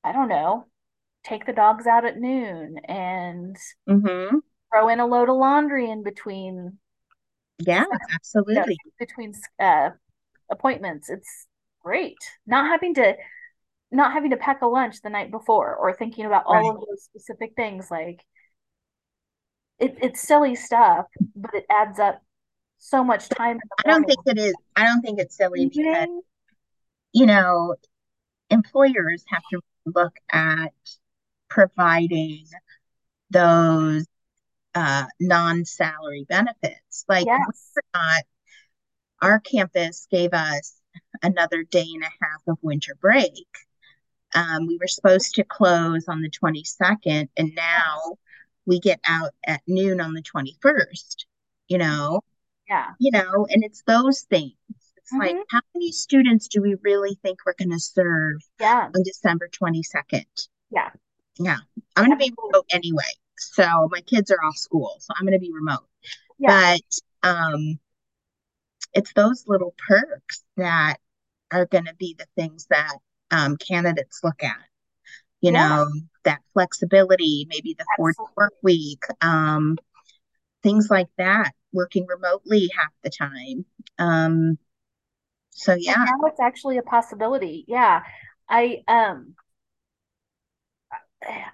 I don't know, take the dogs out at noon and throw in a load of laundry in between. Yeah, absolutely. You know, between appointments, it's great. Not having to pack a lunch the night before or thinking about all of those specific things. Like, it's silly stuff, but it adds up so much time. I don't think it's silly because, you know, employers have to look at providing those non-salary benefits. Like, our campus gave us another day and a half of winter break. We were supposed to close on the 22nd, and now we get out at noon on the 21st, you know? Yeah. You know, and it's those things. It's like, how many students do we really think we're going to serve on December 22nd? Yeah. Yeah. I'm going to be remote anyway. So my kids are off school, so I'm going to be remote. Yeah. But it's those little perks that are going to be the things that candidates look at, you know, that flexibility, maybe the 4th work week, things like that, working remotely half the time. So yeah. And now it's actually a possibility. Yeah. I,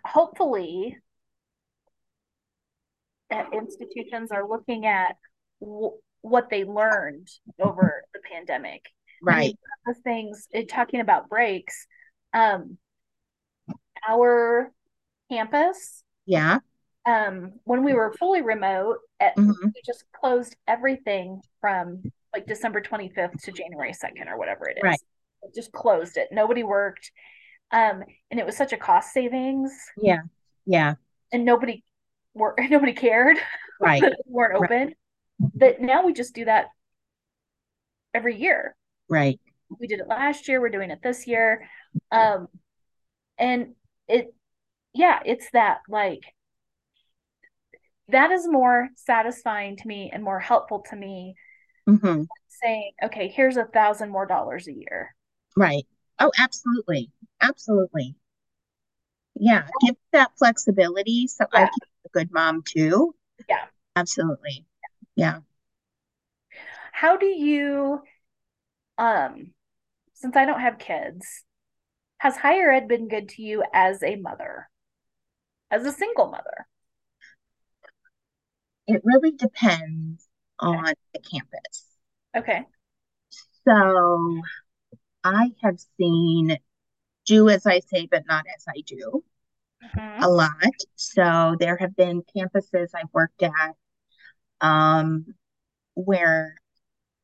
hopefully institutions are looking at what they learned over the pandemic. Right. I mean, one of the things, talking about breaks, our campus, when we were fully remote, we just closed everything from like December 25th to January 2nd or whatever it is. Right. It just closed it. Nobody worked. And it was such a cost savings. Yeah. Yeah. And nobody cared. Right. They weren't open. But now we just do that every year. Right. We did it last year. We're doing it this year. And it's that, like, that is more satisfying to me and more helpful to me than saying, okay, here's $1,000 more a year. Right. Oh, absolutely. Absolutely. Yeah. Give that flexibility. So I can be a good mom too. Yeah. Absolutely. Yeah. How do you, since I don't have kids, has higher ed been good to you as a mother? as a single mother? It really depends on the campus. Okay. So I have seen do as I say, but not as I do a lot. So there have been campuses I worked at where,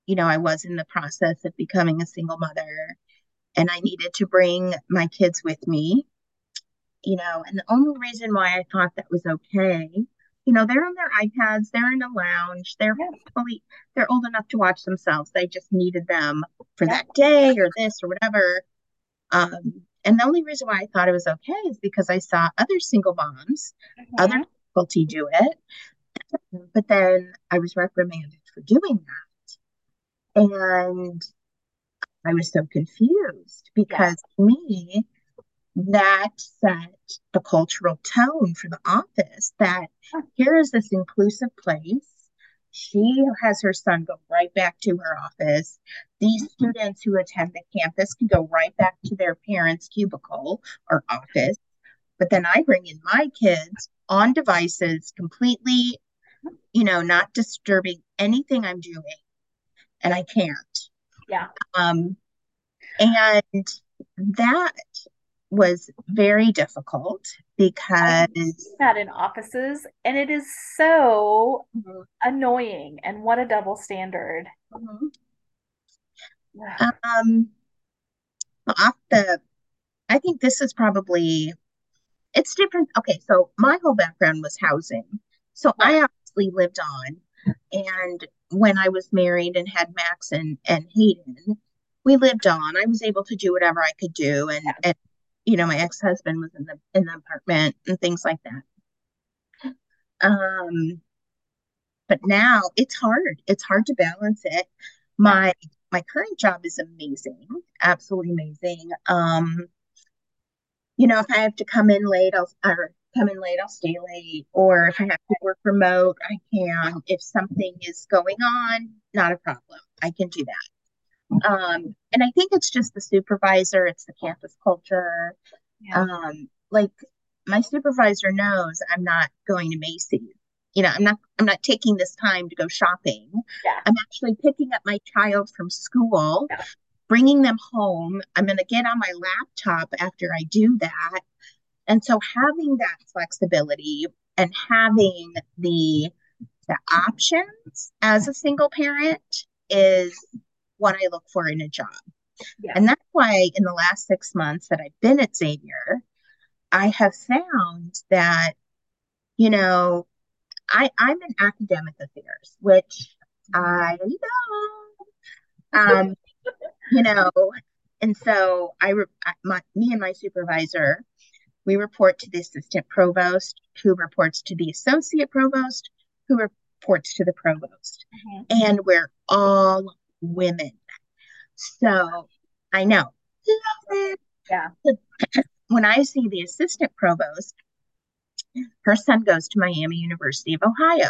you know, I was in the process of becoming a single mother and I needed to bring my kids with me, you know, and the only reason why I thought that was okay, you know, they're on their iPads, they're in a lounge, they're hopefully, they're old enough to watch themselves. They just needed them for that day or this or whatever. And the only reason why I thought it was okay is because I saw other single moms, other faculty do it. But then I was reprimanded for doing that. And I was so confused because to me, that set the cultural tone for the office that here is this inclusive place. She has her son go right back to her office. These students who attend the campus can go right back to their parents' cubicle or office. But then I bring in my kids on devices, completely, you know, not disturbing anything I'm doing. And I can't. Yeah. And that was very difficult because that in offices, and it is so annoying, and what a double standard. I think this is probably, it's different. Okay. So my whole background was housing. So I obviously lived on, and when I was married and had Max and Hayden, we lived on, I was able to do whatever I could do. And, and you know, my ex-husband was in the apartment and things like that. But now it's hard. It's hard to balance it. My current job is amazing. Absolutely amazing. You know, if I have to come in late, I'll stay late. Or if I have to work remote, I can. If something is going on, not a problem. I can do that. And I think it's just the supervisor, it's the campus culture. Like my supervisor knows I'm not going to Macy's, you know, I'm not taking this time to go shopping. I'm actually picking up my child from school, bringing them home. I'm going to get on my laptop after I do that. And so having that flexibility and having the options as a single parent is what I look for in a job. And that's why in the last 6 months that I've been at Xavier, I have found that, you know, I'm in academic affairs, which I know, you know, and so me and my supervisor, we report to the assistant provost, who reports to the associate provost, who reports to the provost, and we're all women. So I know. When I see the assistant provost, her son goes to Miami University of Ohio.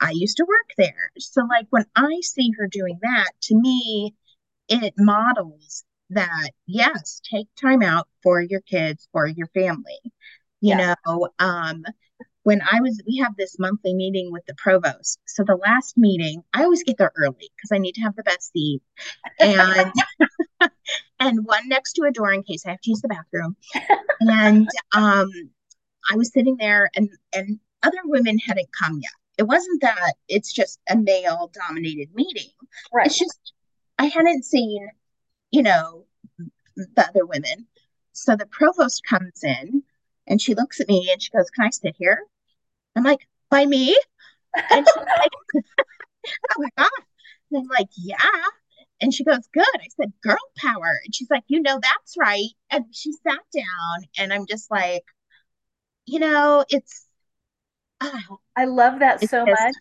I used to work there. So like when I see her doing that, to me, it models that, yes, take time out for your kids, for your family. You know, when we have this monthly meeting with the provost. So the last meeting, I always get there early because I need to have the best seat. And, and one next to a door in case I have to use the bathroom. And I was sitting there and other women hadn't come yet. It wasn't that it's just a male dominated meeting. Right. It's just, I hadn't seen, you know, the other women. So the provost comes in. And she looks at me and she goes, "Can I sit here?" I'm like, "By me?" And she's like, "Oh my God." And I'm like, "Yeah." And she goes, "Good." I said, "Girl power." And she's like, "You know, that's right." And she sat down and I'm just like, you know, it's. I love that so much.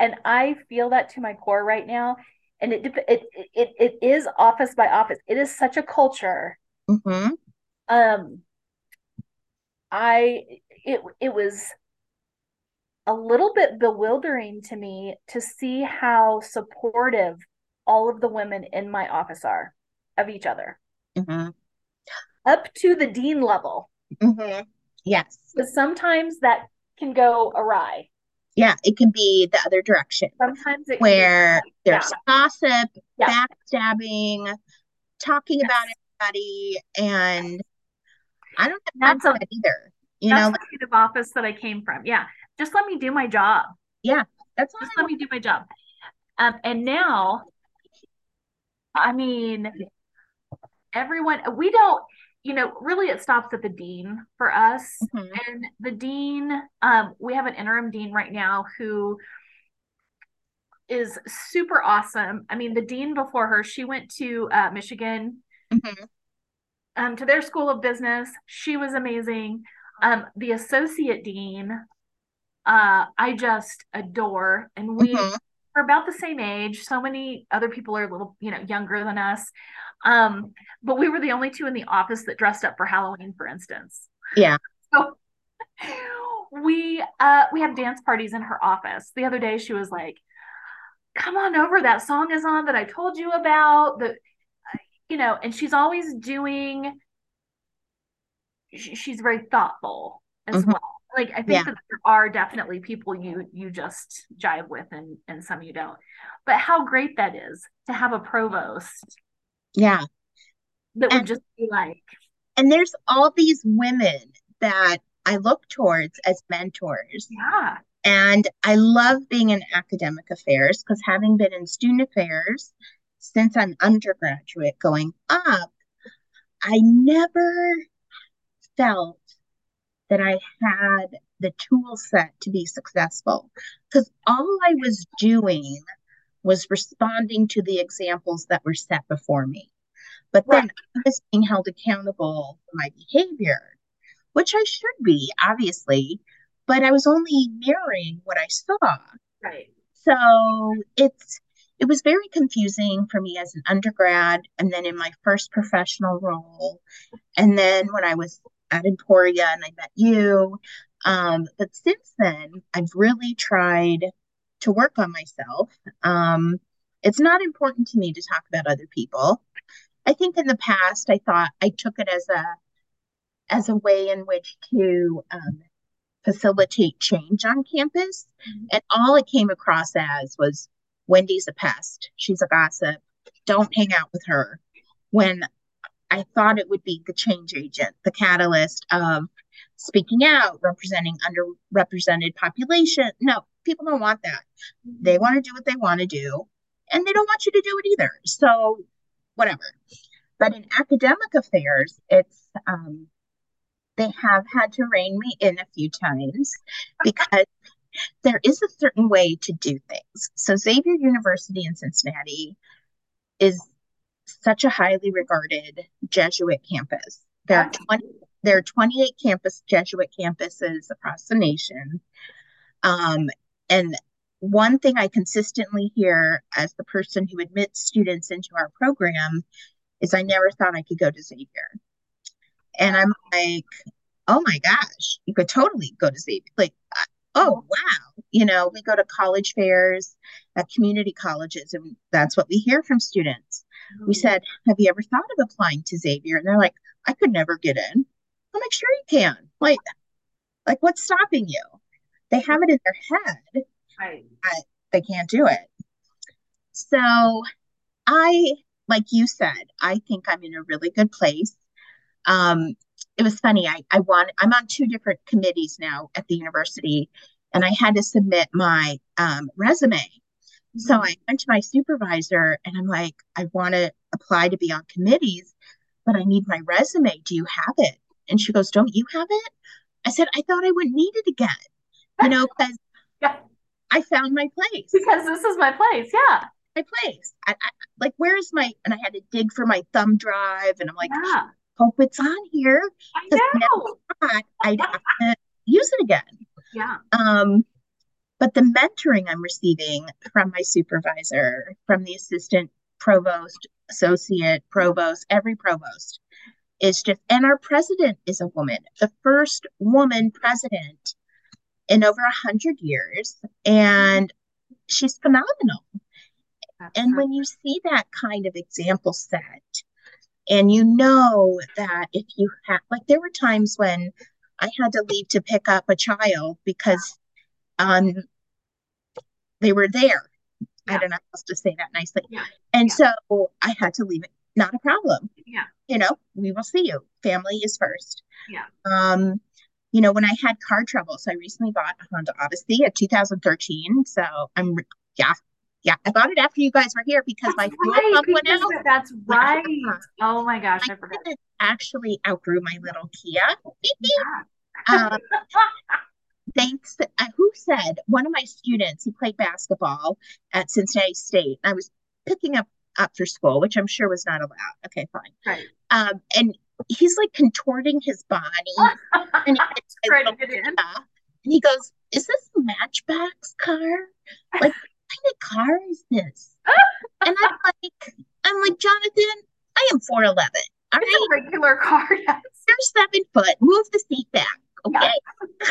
And I feel that to my core right now. And it is office by office. It is such a culture. It was a little bit bewildering to me to see how supportive all of the women in my office are of each other, up to the dean level. Yes. Because sometimes that can go awry. Yeah, it can be the other direction. Sometimes it where can be, there's gossip, backstabbing, talking about everybody, and I don't have time for that either. You know, the kind of office that I came from. Yeah, just let me do my job. Yeah, that's just let me do my job. And now, I mean, everyone, we don't. You know, really it stops at the dean for us. Mm-hmm. And the dean, we have an interim dean right now who is super awesome. I mean, the dean before her, she went to Michigan, mm-hmm. To their School of Business. She was amazing. The associate dean, I just adore. And we mm-hmm. are about the same age. So many other people are a little, you know, younger than us. But we were the only two in the office that dressed up for Halloween, for instance. Yeah. So we have dance parties in her office. The other day she was like, come on over. That song is on that I told you about, the, you know, and she's always doing, she's very thoughtful as mm-hmm. well. Like, I think that there are definitely people you just jive with and some you don't, but how great that is to have a provost. Yeah. That would just be like. And there's all these women that I look towards as mentors. Yeah. And I love being in academic affairs because having been in student affairs since I'm undergraduate going up, I never felt that I had the tool set to be successful because all I was doing was responding to the examples that were set before me. But then I was being held accountable for my behavior, which I should be, obviously, but I was only mirroring what I saw. Right. So it was very confusing for me as an undergrad, and then in my first professional role, and then when I was at Emporia and I met you. But since then, I've really tried to work on myself. It's not important to me to talk about other people. I think in the past, I thought I took it as a way in which to facilitate change on campus. Mm-hmm. And all it came across as was Wendy's a pest. She's a gossip. Don't hang out with her. When I thought it would be the change agent, the catalyst of speaking out, representing underrepresented population. No, people don't want that. They want to do what they want to do, and they don't want you to do it either. So whatever. But in academic affairs, it's they have had to rein me in a few times because there is a certain way to do things. So Xavier University in Cincinnati is such a highly regarded Jesuit campus. There are 28 Jesuit campuses across the nation. And one thing I consistently hear as the person who admits students into our program is I never thought I could go to Xavier. And I'm like, oh my gosh, you could totally go to Xavier. Like, oh, wow. You know, we go to college fairs at community colleges, and that's what we hear from students. Mm-hmm. We said, have you ever thought of applying to Xavier? And they're like, I could never get in. I'm like, sure you can. Like what's stopping you? They have it in their head. Right. But they can't do it. So I, like you said, I think I'm in a really good place. It was funny. I'm on two different committees now at the university, and I had to submit my resume. Mm-hmm. So I went to my supervisor and I'm like, I want to apply to be on committees, but I need my resume. Do you have it? And she goes, don't you have it? I said, I thought I wouldn't need it again. You know, because I found my place. Because this is my place. Yeah. My place. I like, where is my, and I had to dig for my thumb drive and I'm like, hope it's on here. I know. I'd have to use it again. Yeah. But the mentoring I'm receiving from my supervisor, from the assistant provost, associate provost, every provost is just, and our president is a woman, the first woman president in over 100 years. And she's phenomenal. And when you see that kind of example set, and you know that if you have, like there were times when I had to leave to pick up a child because they were there. Yeah. I don't know how to say that nicely. Yeah. And so I had to leave it. Not a problem. Yeah. You know, we will see you. Family is first. Yeah. You know, when I had car trouble, so I recently bought a Honda Odyssey in 2013. So I bought it after you guys were here because my fuel pump went out. That's right. Oh my gosh, I forgot. I actually outgrew my little Kia. Yeah. Thanks. Who said one of my students? He played basketball at Cincinnati State. I was picking up for school, which I'm sure was not allowed. Okay, fine. Right. And he's like contorting his body, and he trying to get in. And he goes, "Is this a Matchbox car? Like, what kind of car is this?" And I'm like, Jonathan, I am 4'11". All right, a regular car. Yes. You're 7 foot. Move the seat back. Okay. Yeah.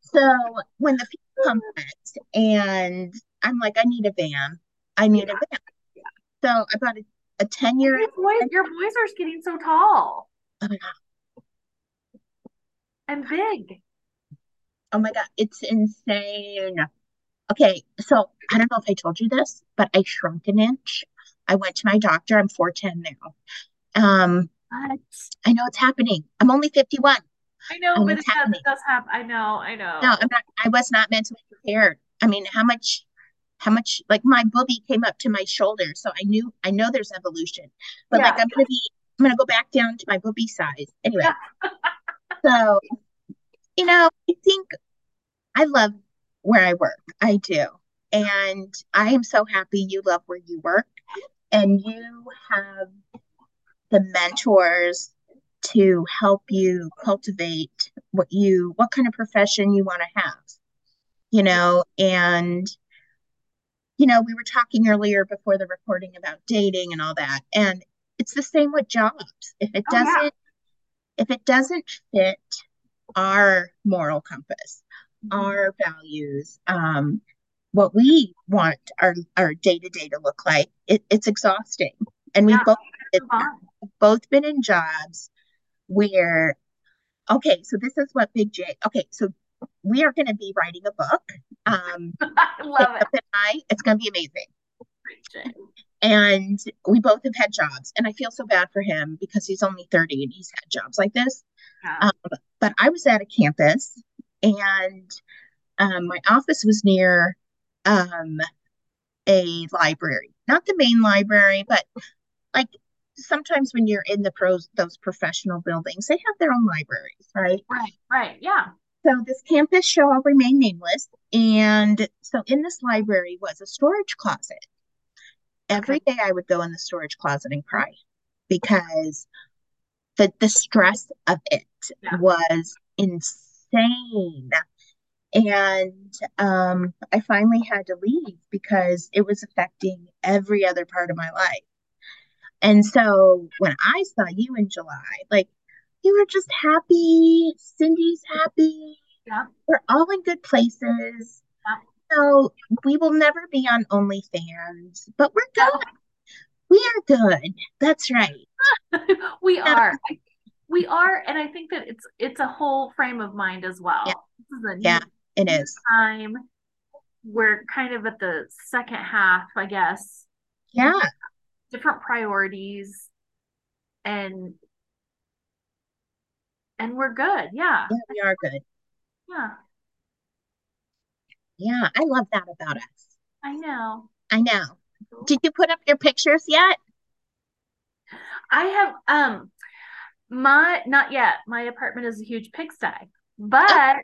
So when the people come next, and I'm like, I need a van. I need a van. Yeah. So I bought a 10-year. Your boys are getting so tall. Oh my God. And big. Oh my God. It's insane. Okay. So I don't know if I told you this, but I shrunk an inch. I went to my doctor. I'm 4'10" now. What? I know it's happening. I'm only 51. I know, but it does happen. I know. No, I was not mentally prepared. I mean, how much, like my boobie came up to my shoulder. So I know there's evolution, but yeah. Like I'm going to go back down to my boobie size. Anyway. Yeah. So, you know, I think I love where I work. I do. And I am so happy you love where you work and you have the mentors to help you cultivate what kind of profession you want to have, you know. And, you know, we were talking earlier before the recording about dating and all that. And it's the same with jobs. If it doesn't fit our moral compass, our values, what we want our day-to-day to look like, it's exhausting. And we've both been in jobs where, okay, so this is what Big J, okay, so we are going to be writing a book. I love it. It's going to be amazing. And we both have had jobs, and I feel so bad for him because he's only 30 and he's had jobs like this. Yeah. But I was at a campus, and my office was near a library, not the main library, but like sometimes when you're in those professional buildings, they have their own libraries, right? Right, yeah. So this campus shall remain nameless. And so in this library was a storage closet. Every day I would go in the storage closet and cry because the stress of it was insane. And I finally had to leave because it was affecting every other part of my life. And so when I saw you in July, like you were just happy. Cindy's happy. Yeah. We're all in good places. Yeah. So we will never be on OnlyFans, but we're good. Yeah. We are good. That's right. We are. We are. And I think that it's a whole frame of mind as well. Yeah. This is it is. Time. We're kind of at the second half, I guess. Yeah. Different priorities, and we're good. Yeah, we are good. Yeah. I love that about us. I know. Did you put up your pictures yet? I have not yet. My apartment is a huge pigsty, but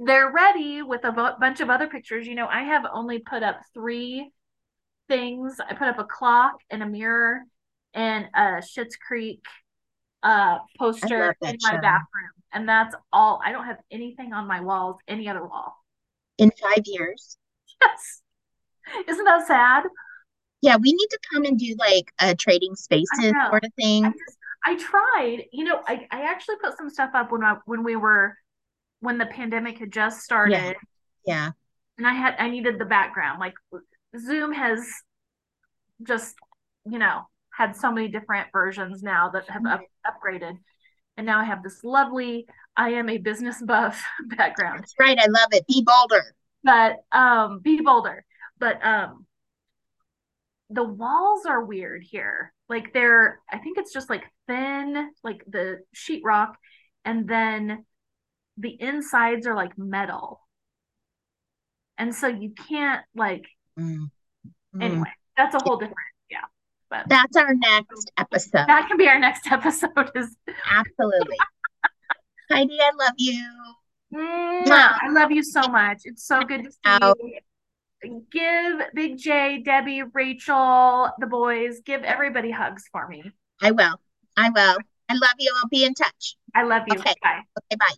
they're ready with a bunch of other pictures. You know, I have only put up 3 things. I put up a clock and a mirror and a Schitt's Creek poster in my bathroom, and that's all. I don't have anything on my walls, any other wall. In 5 years. Yes. Isn't that sad? Yeah, we need to come and do like a trading spaces sort of thing. I tried. You know, I actually put some stuff up when the pandemic had just started. Yeah. And I needed the background, like. Zoom has just, you know, had so many different versions now that have upgraded. And now I have this lovely, I am a business buff background. That's right. I love it. Be bolder. But be bolder. But the walls are weird here. Like they're, I think it's just like thin, like the sheetrock. And then the insides are like metal. And so you can't like, anyway, that's a whole different. But that's our next episode. That can be our next episode. Is absolutely. Heidi, I love you. I love you so much. It's so good to see you. Give Big J, Debbie, Rachel, the boys, give everybody hugs for me. I will. I love you. I'll be in touch. I love you. Okay. Bye. Okay, bye.